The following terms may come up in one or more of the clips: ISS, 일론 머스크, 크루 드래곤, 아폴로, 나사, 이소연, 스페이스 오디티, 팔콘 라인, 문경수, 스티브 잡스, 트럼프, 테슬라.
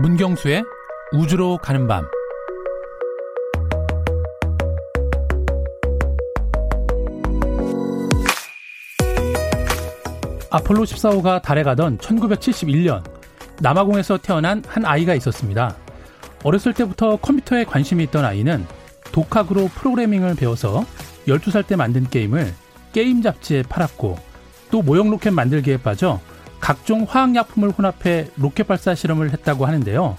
문경수의 우주로 가는 밤. 아폴로 14호가 달에 가던 1971년 남아공에서 태어난 한 아이가 있었습니다. 어렸을 때부터 컴퓨터에 관심이 있던 아이는 독학으로 프로그래밍을 배워서 12살 때 만든 게임을 게임 잡지에 팔았고, 또 모형 로켓 만들기에 빠져 각종 화학약품을 혼합해 로켓 발사 실험을 했다고 하는데요.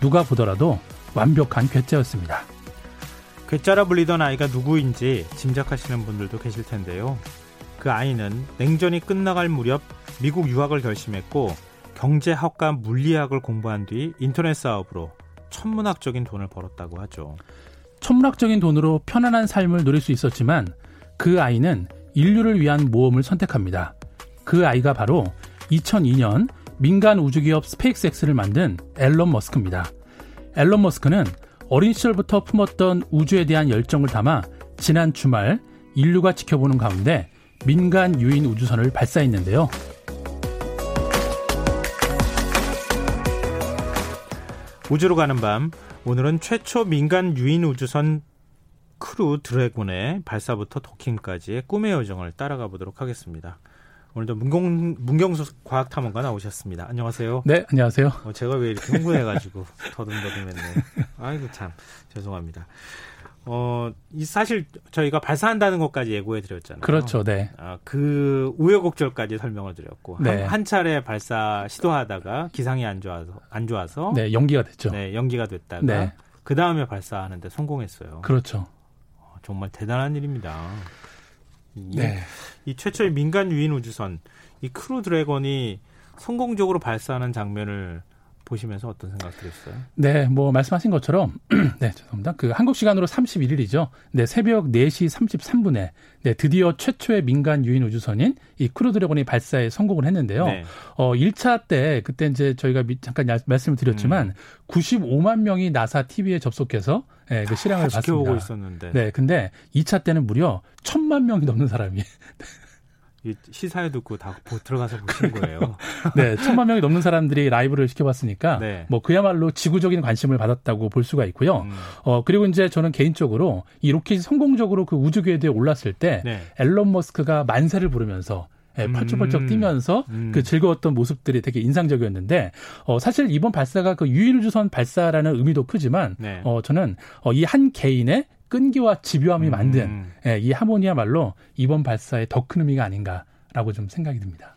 누가 보더라도 완벽한 괴짜였습니다. 괴짜라 불리던 아이가 누구인지 짐작하시는 분들도 계실 텐데요. 그 아이는 냉전이 끝나갈 무렵 미국 유학을 결심했고, 경제학과 물리학을 공부한 뒤 인터넷 사업으로 천문학적인 돈을 벌었다고 하죠. 천문학적인 돈으로 편안한 삶을 누릴 수 있었지만 그 아이는 인류를 위한 모험을 선택합니다. 그 아이가 바로 2002년 민간 우주기업 스페이스X를 만든 일론 머스크입니다. 일론 머스크는 어린 시절부터 품었던 우주에 대한 열정을 담아 지난 주말 인류가 지켜보는 가운데 민간 유인 우주선을 발사했는데요. 우주로 가는 밤, 오늘은 최초 민간 유인 우주선 크루 드래곤의 발사부터 도킹까지의 꿈의 여정을 따라가 보도록 하겠습니다. 오늘도 문경수 과학탐험가 나오셨습니다. 안녕하세요. 네, 안녕하세요. 제가 왜 이렇게 흥분해가지고 더듬더듬했네요. 아이고 참, 죄송합니다. 사실 저희가 발사한다는 것까지 예고해드렸잖아요. 그렇죠, 네. 그 우여곡절까지 설명을 드렸고, 네. 한 차례 발사 시도하다가 기상이 안 좋아서, 네, 연기가 됐죠. 네, 연기가 됐다가, 네. 그 다음에 발사하는데 성공했어요. 그렇죠. 정말 대단한 일입니다. 네. 이 최초의 민간 유인 우주선, 이 크루 드래곤이 성공적으로 발사하는 장면을 보시면서 어떤 생각 들었어요? 네, 말씀하신 것처럼, 네, 죄송합니다. 그 한국 시간으로 31일이죠. 네, 새벽 4시 33분에, 네, 드디어 최초의 민간 유인 우주선인 이 크루 드래곤이 발사에 성공을 했는데요. 네. 1차 때, 그때 이제 저희가 잠깐 말씀을 드렸지만, 95만 명이 나사 TV에 접속해서, 네, 그 실황을 봤습니다. 지켜보고 있었는데. 네, 근데 2차 때는 무려 1,000만 명이 넘는 사람이. 시사에 듣고 다 들어가서 보신 거예요. 네, 1,000만 명이 넘는 사람들이 라이브를 시켜봤으니까, 네. 그야말로 지구적인 관심을 받았다고 볼 수가 있고요. 그리고 이제 저는 개인적으로 이 로켓이 성공적으로 그 우주 궤도에 올랐을 때, 네. 일론 머스크가 만세를 부르면서, 네, 펄쩍펄쩍 뛰면서 그 즐거웠던 모습들이 되게 인상적이었는데, 사실 이번 발사가 그 유인 우주선 발사라는 의미도 크지만, 네. 저는 이 한 개인의 끈기와 집요함이 만든 이 하모니야말로 이번 발사의 더 큰 의미가 아닌가라고 좀 생각이 듭니다.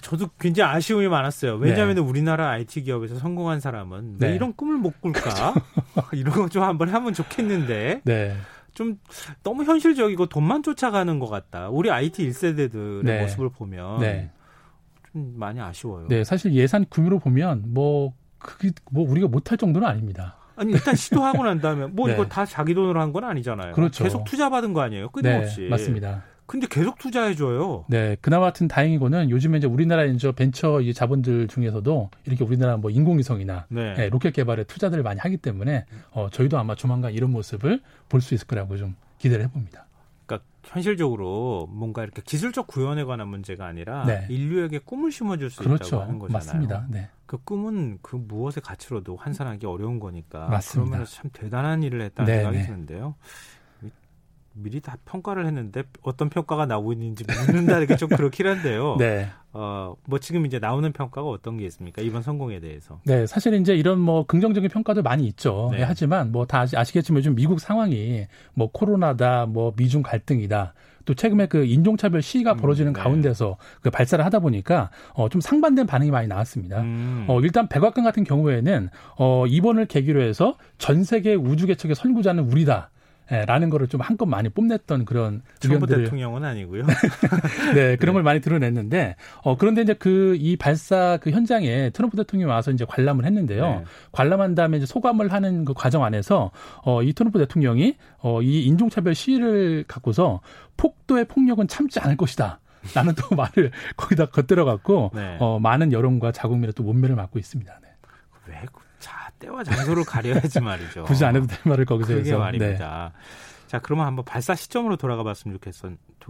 저도 굉장히 아쉬움이 많았어요. 왜냐하면, 네. 우리나라 IT 기업에서 성공한 사람은, 네. 왜 이런 꿈을 못 꿀까? 이런 거 좀 한번 하면 좋겠는데, 네. 좀 너무 현실적이고 돈만 쫓아가는 것 같다. 우리 IT 1세대들의 네. 모습을 보면, 네. 좀 많이 아쉬워요. 네, 사실 예산 규모로 보면 그게 우리가 못할 정도는 아닙니다. 아니, 일단 시도하고 난 다음에 네. 이거 다 자기 돈으로 한 건 아니잖아요. 그렇죠. 계속 투자받은 거 아니에요? 끊임없이. 네, 맞습니다. 근데 계속 투자해줘요. 네, 그나마 같은 다행이고는 요즘에 이제 우리나라 이제 벤처 자본들 중에서도 이렇게 우리나라 인공위성이나, 네. 네, 로켓 개발에 투자들을 많이 하기 때문에 저희도 아마 조만간 이런 모습을 볼 수 있을 거라고 좀 기대를 해봅니다. 그러니까 현실적으로 뭔가 이렇게 기술적 구현에 관한 문제가 아니라, 네. 인류에게 꿈을 심어줄 수 그렇죠. 있다고 하는 거잖아요. 맞습니다. 네. 그 꿈은 그 무엇의 가치로도 환산하기 어려운 거니까. 맞습니다. 그러면서 참 대단한 일을 했다는 네, 생각이 네. 드는데요. 미리 다 평가를 했는데 어떤 평가가 나오고 있는지 묻는다는 게 좀 그렇긴 한데요. 네. 지금 이제 나오는 평가가 어떤 게 있습니까? 이번 성공에 대해서. 네, 사실 이제 이런 긍정적인 평가도 많이 있죠. 네. 하지만 다 아시겠지만 요즘 미국 상황이 코로나다, 미중 갈등이다. 또 최근에 그 인종차별 시위가 벌어지는 네. 가운데서 그 발사를 하다 보니까 좀 상반된 반응이 많이 나왔습니다. 일단 백악관 같은 경우에는 이번을 계기로 해서 전 세계 우주 개척의 선구자는 우리다. 라는 거를 좀 한껏 많이 뽐냈던 그런 트럼프 대통령은 아니고요. 네, 그런 네. 걸 많이 드러냈는데 그런데 이제 이 발사 현장에 트럼프 대통령이 와서 이제 관람을 했는데요. 네. 관람한 다음에 이제 소감을 하는 그 과정 안에서 이 트럼프 대통령이 이 인종차별 시위를 갖고서 폭도의 폭력은 참지 않을 것이다. 라는 또 말을 거기다 곁들여갖고 네. 많은 여론과 자국민의 또 몸매를 맞고 있습니다. 네. 왜 때와 장소를 가려야지 말이죠. 굳이 안 해도 될 말을 거기서 해서. 그게 말입니다. 네. 자, 그러면 한번 발사 시점으로 돌아가 봤으면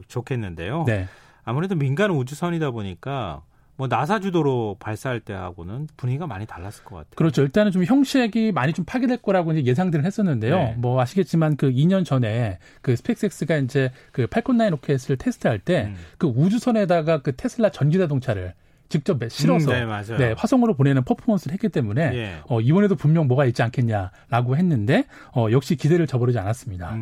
좋겠는데요. 네. 아무래도 민간 우주선이다 보니까 뭐 나사 주도로 발사할 때하고는 분위기가 많이 달랐을 것 같아요. 그렇죠. 일단은 좀 형식이 많이 좀 파괴될 거라고 이제 예상들은 했었는데요. 네. 뭐 아시겠지만 그 2년 전에 그 스페이스X가 이제 그 팔콘 라인 로켓을 테스트할 때 그 우주선에다가 그 테슬라 전기 자동차를 직접 실어서 네, 화성으로 보내는 퍼포먼스를 했기 때문에 예. 이번에도 분명 뭐가 있지 않겠냐라고 했는데 역시 기대를 저버리지 않았습니다.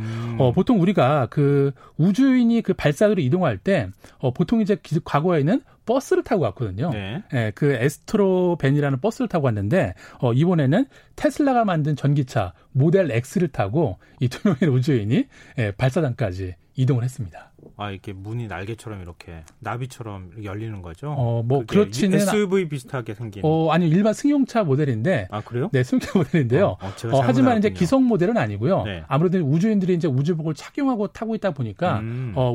보통 우리가 그 우주인이 그 발사대로 이동할 때 보통 이제 과거에는 버스를 타고 갔거든요. 네. 예, 그 에스트로벤이라는 버스를 타고 갔는데 이번에는 테슬라가 만든 전기차 모델 X를 타고 이 두 명의 우주인이 예, 발사장까지 이동을 했습니다. 아, 이렇게 문이 날개처럼 이렇게 나비처럼 열리는 거죠? 뭐 그렇지는 SUV 비슷하게 생긴. 아니요. 일반 승용차 모델인데. 아, 그래요? 네, 승용차 모델인데요. 하지만 알았군요. 이제 기성 모델은 아니고요. 네. 아무래도 우주인들이 이제 우주복을 착용하고 타고 있다 보니까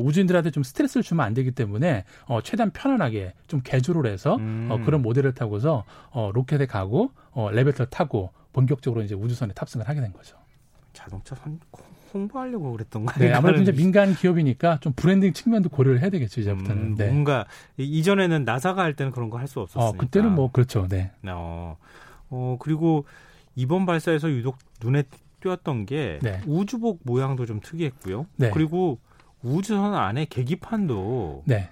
우주인들한테 좀 스트레스를 주면 안 되기 때문에 최대한 편안하게 좀 개조를 해서 그런 모델을 타고서 로켓에 가고 레벨터를 타고 본격적으로 이제 우주선에 탑승을 하게 된 거죠. 자동차 홍보하려고 그랬던 거예요. 네, 아무래도 이제 민간 기업이니까 좀 브랜딩 측면도 고려를 해야 되겠죠, 이제부터는. 네. 뭔가 이전에는 나사가 할 때는 그런 거 할 수 없었으니까. 그때는 뭐 그렇죠. 네. 그리고 이번 발사에서 유독 눈에 띄었던 게 네. 우주복 모양도 좀 특이했고요. 네. 그리고 우주선 안에 계기판도 네.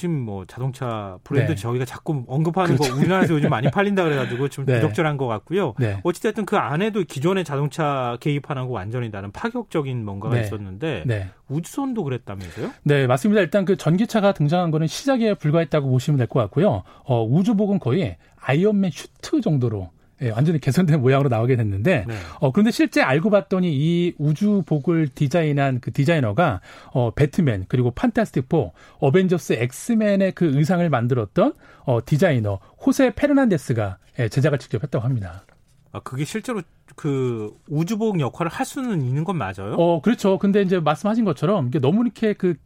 지금 뭐 자동차 브랜드 네. 저희가 자꾸 언급하는 그렇죠. 거 우리나라에서 요즘 많이 팔린다 그래가지고 좀 네. 부적절한 것 같고요. 네. 어찌됐든 그 안에도 기존의 자동차 계기판하고 완전히 다른 파격적인 뭔가가 네. 있었는데 네. 우주선도 그랬다면서요? 네, 맞습니다. 일단 그 전기차가 등장한 거는 시작에 불과했다고 보시면 될 것 같고요. 우주복은 거의 아이언맨 슈트 정도로 예, 완전히 개선된 모양으로 나오게 됐는데, 네. 그런데 실제 알고 봤더니 이 우주복을 디자인한 그 디자이너가, 배트맨, 그리고 판타스틱4, 어벤져스 엑스맨의 그 의상을 만들었던, 디자이너, 호세 페르난데스가 예, 제작을 직접 했다고 합니다. 아, 그게 실제로 그 우주복 역할을 할 수는 있는 건 맞아요? 그렇죠. 근데 이제 말씀하신 것처럼 이게 너무 이렇게 그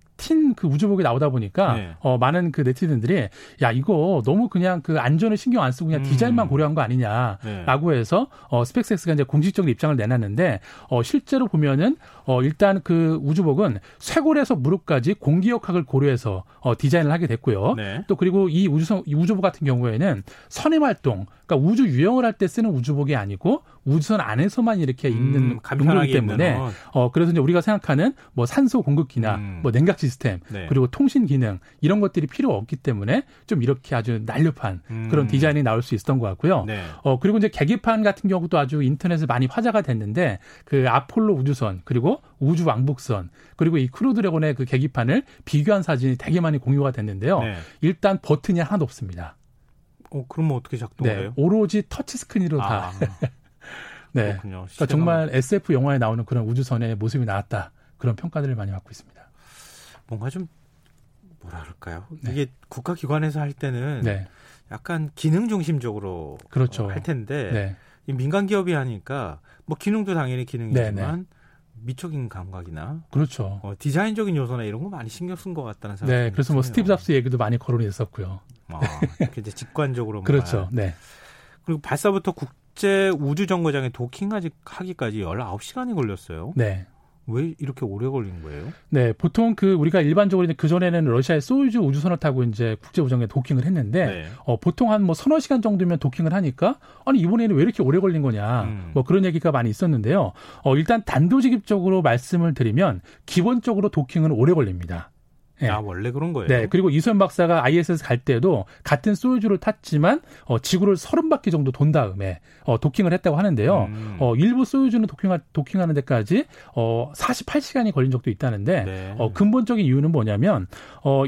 우주복이 나오다 보니까 네. 많은 그 네티즌들이 야 이거 너무 그냥 그 안전을 신경 안 쓰고 그냥 디자인만 고려한 거 아니냐라고 네. 해서 스페이스X가 이제 공식적인 입장을 내놨는데 실제로 보면은 일단 그 우주복은 쇄골에서 무릎까지 공기역학을 고려해서 디자인을 하게 됐고요. 네. 또 그리고 이 우주복 같은 경우에는 선임 활동, 그러니까 우주 유영을 할 때 쓰는 우주복이 아니고 우주선 안에서만 이렇게 입는 용도이기 때문에 그래서 이제 우리가 생각하는 뭐 산소 공급기나 뭐 냉각 시스템 네. 그리고 통신 기능 이런 것들이 필요 없기 때문에 좀 이렇게 아주 날렵한 그런 디자인이 나올 수 있었던 것 같고요. 네. 그리고 이제 계기판 같은 경우도 아주 인터넷에 많이 화제가 됐는데 그 아폴로 우주선 그리고 우주 왕복선 그리고 이 크루 드래곤의 그 계기판을 비교한 사진이 되게 많이 공유가 됐는데요. 네. 일단 버튼이 하나도 없습니다. 그러면 어떻게 작동해요? 네. 오로지 터치 스크린으로 다. 네. 그렇군요. 그러니까 정말 SF 영화에 나오는 그런 우주선의 모습이 나왔다. 그런 평가들을 많이 받고 있습니다. 뭔가 좀 뭐라 그럴까요? 네. 이게 국가기관에서 할 때는 네. 약간 기능 중심적으로 그렇죠. 할 텐데 네. 이 민간 기업이 하니까 뭐 기능도 당연히 기능이지만 네, 네. 미적인 감각이나 그렇죠. 디자인적인 요소나 이런 거 많이 신경 쓴 것 같다는 생각이 네, 그래서 뭐 스티브 잡스 얘기도 많이 거론이 됐었고요. 이제 직관적으로 그렇죠. 네. 그리고 발사부터 국제 우주 정거장에 도킹하기까지 19시간이 걸렸어요. 네. 왜 이렇게 오래 걸린 거예요? 네, 보통 그 우리가 일반적으로 이제 그전에는 러시아의 소유주 우주선을 타고 이제 국제우정에 도킹을 했는데, 네. 보통 한 뭐 서너 시간 정도면 도킹을 하니까, 아니, 이번에는 왜 이렇게 오래 걸린 거냐, 뭐 그런 얘기가 많이 있었는데요. 일단 단도직입적으로 말씀을 드리면, 기본적으로 도킹은 오래 걸립니다. 네. 아, 원래 그런 거예요? 네. 그리고 이소연 박사가 ISS 갈 때도 같은 소유주를 탔지만 지구를 30바퀴 정도 돈 다음에 도킹을 했다고 하는데요. 일부 소유주는 도킹하는 데까지 48시간이 걸린 적도 있다는데 네. 근본적인 이유는 뭐냐면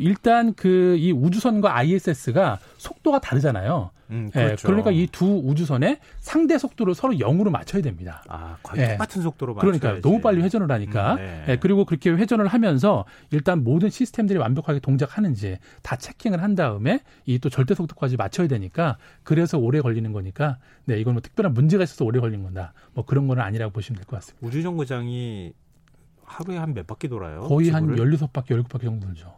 일단 그 이 우주선과 ISS가 속도가 다르잖아요. 그렇죠. 네, 그러니까 이 두 우주선의 상대 속도를 서로 0으로 맞춰야 됩니다. 아, 거의 똑같은 속도로 맞춰야지. 그러니까요. 너무 빨리 회전을 하니까. 네, 그리고 그렇게 회전을 하면서 일단 모든 시스템들이 완벽하게 동작하는지 다 체킹을 한 다음에 이 또 절대 속도까지 맞춰야 되니까 그래서 오래 걸리는 거니까 네, 이건 뭐 특별한 문제가 있어서 오래 걸린 건다. 뭐 그런 건 아니라고 보시면 될 것 같습니다. 우주정거장이 하루에 한 몇 바퀴 돌아요? 거의 지구를? 한 16바퀴, 17바퀴 정도 돌죠.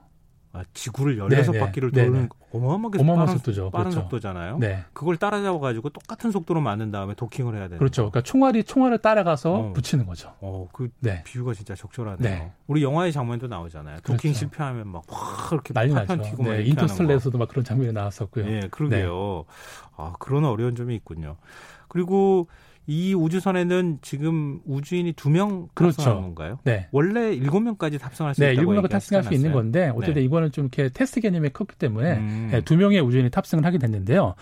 지구를 16바퀴를 도는 어마어마하게 빠른 그렇죠. 속도잖아요. 네. 그걸 따라잡아가지고 똑같은 속도로 만든 다음에 도킹을 해야 되는 그렇죠. 그러니까 총알을 따라가서 붙이는 거죠. 그 비유가 진짜 적절하네요. 네. 우리 영화의 장면도 나오잖아요. 도킹 그렇죠. 실패하면 막 확 이렇게 난리 나죠. 네. 인터스텔라에서도 막 그런 장면이 나왔었고요. 네, 그러게요. 네. 아, 그런 어려운 점이 있군요. 그리고 이 우주선에는 지금 우주인이 2명 그렇죠. 탑승하는 건가요? 네. 원래 7명까지 탑승할 수 있다고 7명까지 탑승할 수 있는 건데 어쨌든 이번은 좀 이렇게 테스트 개념이 컸기 때문에 2명의 우주인이 탑승을 하게 됐는데요.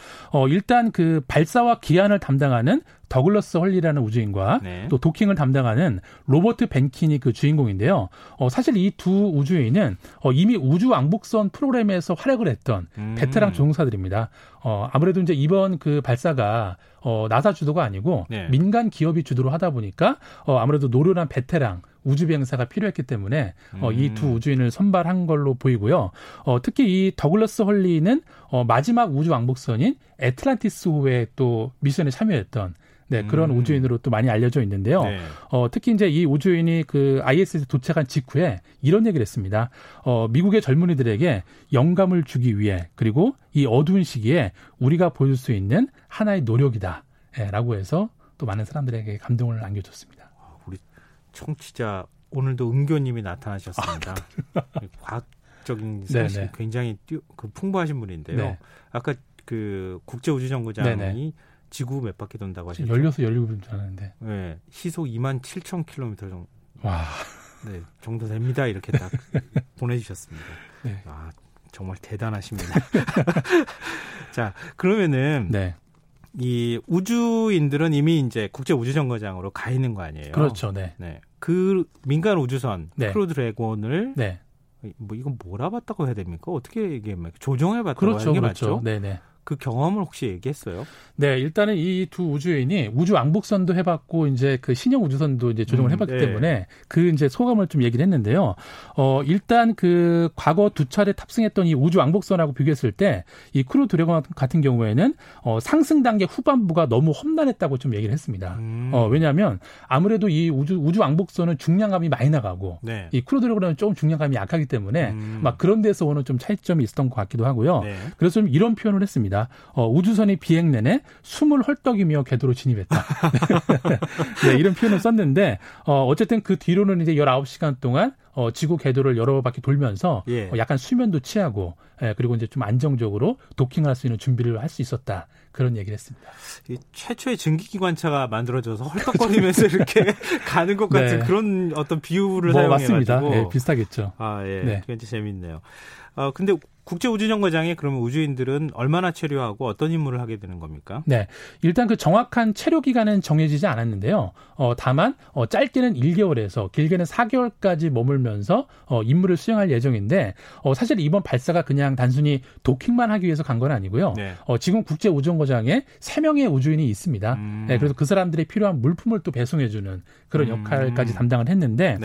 일단 그 발사와 기안을 담당하는 더글러스 헐리라는 우주인과 또 도킹을 담당하는 로버트 벤킨이 그 주인공인데요. 사실 이 두 우주인은 이미 우주왕복선 프로그램에서 활약을 했던 베테랑 조종사들입니다. 아무래도 이제 이번 그 발사가 나사 주도가 아니고 민간 기업이 주도로 하다 보니까 아무래도 노련한 베테랑 우주비행사가 필요했기 때문에 이 두 우주인을 선발한 걸로 보이고요. 특히 이 더글러스 헐리는 마지막 우주왕복선인 애틀란티스호에 또 미션에 참여했던 그런 우주인으로 또 많이 알려져 있는데요. 특히 이제 이 우주인이 그 ISS에 도착한 직후에 이런 얘기를 했습니다. 미국의 젊은이들에게 영감을 주기 위해 그리고 이 어두운 시기에 우리가 보여줄 수 있는 하나의 노력이다. 라고 해서 또 많은 사람들에게 감동을 안겨줬습니다. 우리 청취자 오늘도 은교님이 나타나셨습니다. 과학적인 사실 굉장히 풍부하신 분인데요. 아까 그 국제우주정거장이 지구 몇 바퀴 돈다고 하시죠? 16, 17분 하는데. 네. 시속 27,000km 정도. 와. 네. 정도 됩니다. 이렇게 딱 보내주셨습니다. 네. 아, 정말 대단하십니다. 자, 그러면은. 네. 이 우주인들은 이미 이제 국제우주정거장으로 가 있는 거 아니에요? 그렇죠. 네. 네. 그 민간 우주선, 크루 드래곤을. 네. 뭐, 이건 몰아봤다고 해야 됩니까? 어떻게 얘기하면 조정해봤다고 그렇죠, 하는 게 맞죠? 네네. 그 경험을 혹시 얘기했어요? 네, 일단은 이 두 우주인이 우주 왕복선도 해봤고 이제 그 신형 우주선도 이제 조정을 해봤기 때문에 그 이제 소감을 좀 얘기를 했는데요. 일단 그 과거 2차례 탑승했던 이 우주 왕복선하고 비교했을 때 이 크루 드래곤 같은 경우에는 상승 단계 후반부가 너무 험난했다고 좀 얘기를 했습니다. 왜냐하면 아무래도 이 우주 왕복선은 중량감이 많이 나가고 이 크루 드래곤은 조금 중량감이 약하기 때문에 막 그런 데서 오는 좀 차이점이 있었던 것 같기도 하고요. 그래서 좀 이런 표현을 했습니다. 우주선이 비행 내내 숨을 헐떡이며 궤도로 진입했다. 네, 이런 표현을 썼는데 어쨌든 그 뒤로는 이제 19시간 동안 지구 궤도를 여러 바퀴 돌면서 약간 수면도 취하고 그리고 이제 좀 안정적으로 도킹할 수 있는 준비를 할 수 있었다. 그런 얘기를 했습니다. 최초의 증기기관차가 만들어져서 헐떡거리면서 이렇게 가는 것 같은 그런 어떤 비유를 사용해가지고. 맞습니다. 네, 비슷하겠죠. 아, 예. 네. 굉장히 재밌네요. 근데 국제우주정거장에 그러면 우주인들은 얼마나 체류하고 어떤 임무를 하게 되는 겁니까? 네. 일단 그 정확한 체류 기간은 정해지지 않았는데요. 다만 짧게는 1개월에서 길게는 4개월까지 머물면서 임무를 수행할 예정인데 사실 이번 발사가 그냥 단순히 도킹만 하기 위해서 간 건 아니고요. 지금 국제우주정거장에 3명의 우주인이 있습니다. 네, 그래서 그 사람들이 필요한 물품을 또 배송해주는 그런 역할까지 담당을 했는데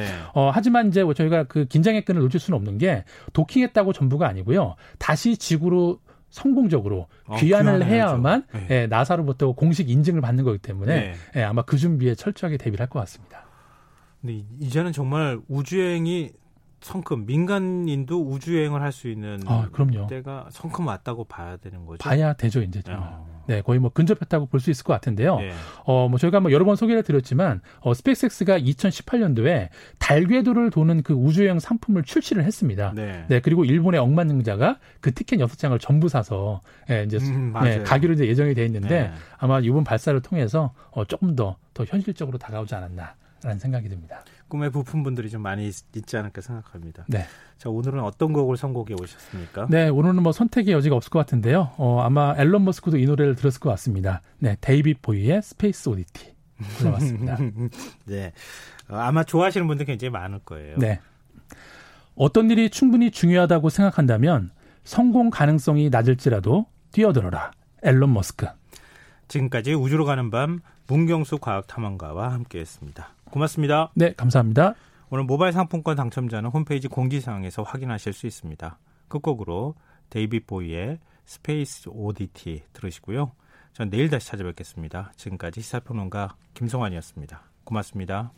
하지만 이제 저희가 그 긴장의 끈을 놓칠 수는 없는 게 도킹했다고 전부가 아니고요. 다시 지구로 성공적으로 귀환을 해야만 나사로부터 공식 인증을 받는 거기 때문에 아마 그 준비에 철저하게 대비를 할 것 같습니다. 근데 이제는 정말 우주여행이 성큼 민간인도 우주여행을 할 수 있는 그럼요. 때가 성큼 왔다고 봐야 되는 거죠. 봐야 되죠, 이제 정말. 네, 거의 뭐 근접했다고 볼 수 있을 것 같은데요. 뭐 저희가 뭐 여러 번 소개를 드렸지만 스페이스X가 2018년도에 달 궤도를 도는 그 우주여행 상품을 출시를 했습니다. 네, 그리고 일본의 억만능자가 그 티켓 6장을 전부 사서 이제 가기로 이제 예정이 돼 있는데 아마 이번 발사를 통해서 조금 더 현실적으로 다가오지 않았나. 라는 생각이 듭니다. 꿈의 부품분들이 좀 많이 있지 않을까 생각합니다. 네. 자, 오늘은 어떤 곡을 선곡해 오셨습니까? 네, 오늘은 뭐 선택의 여지가 없을 것 같은데요. 아마 일론 머스크도 이 노래를 들었을 것 같습니다. 네, 데이빗 보이의 스페이스 오디티 골라봤습니다. 네, 아마 좋아하시는 분들 굉장히 많을 거예요. 네. 어떤 일이 충분히 중요하다고 생각한다면 성공 가능성이 낮을지라도 뛰어들어라. 일론 머스크. 지금까지 우주로 가는 밤 문경수 과학탐험가와 함께했습니다. 고맙습니다. 네, 감사합니다. 오늘 모바일 상품권 당첨자는 홈페이지 공지사항에서 확인하실 수 있습니다. 끝곡으로 데이빗 보이의 스페이스 오디티 들으시고요. 전 내일 다시 찾아뵙겠습니다. 지금까지 시사평론가 김성환이었습니다. 고맙습니다.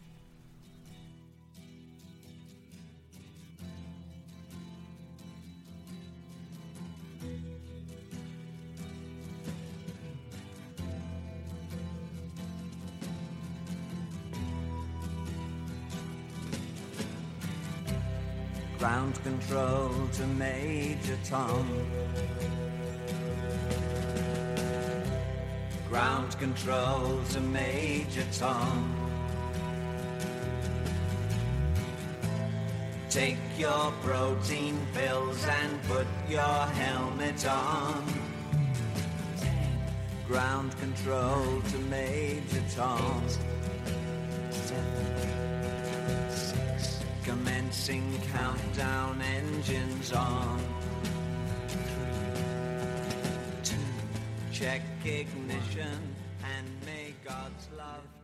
ground control to Major Tom. Ground control to Major Tom. Take your protein pills and put your helmet on. Ground control to Major Tom. Commencing countdown, engines on. 3, 2, check ignition and may God's love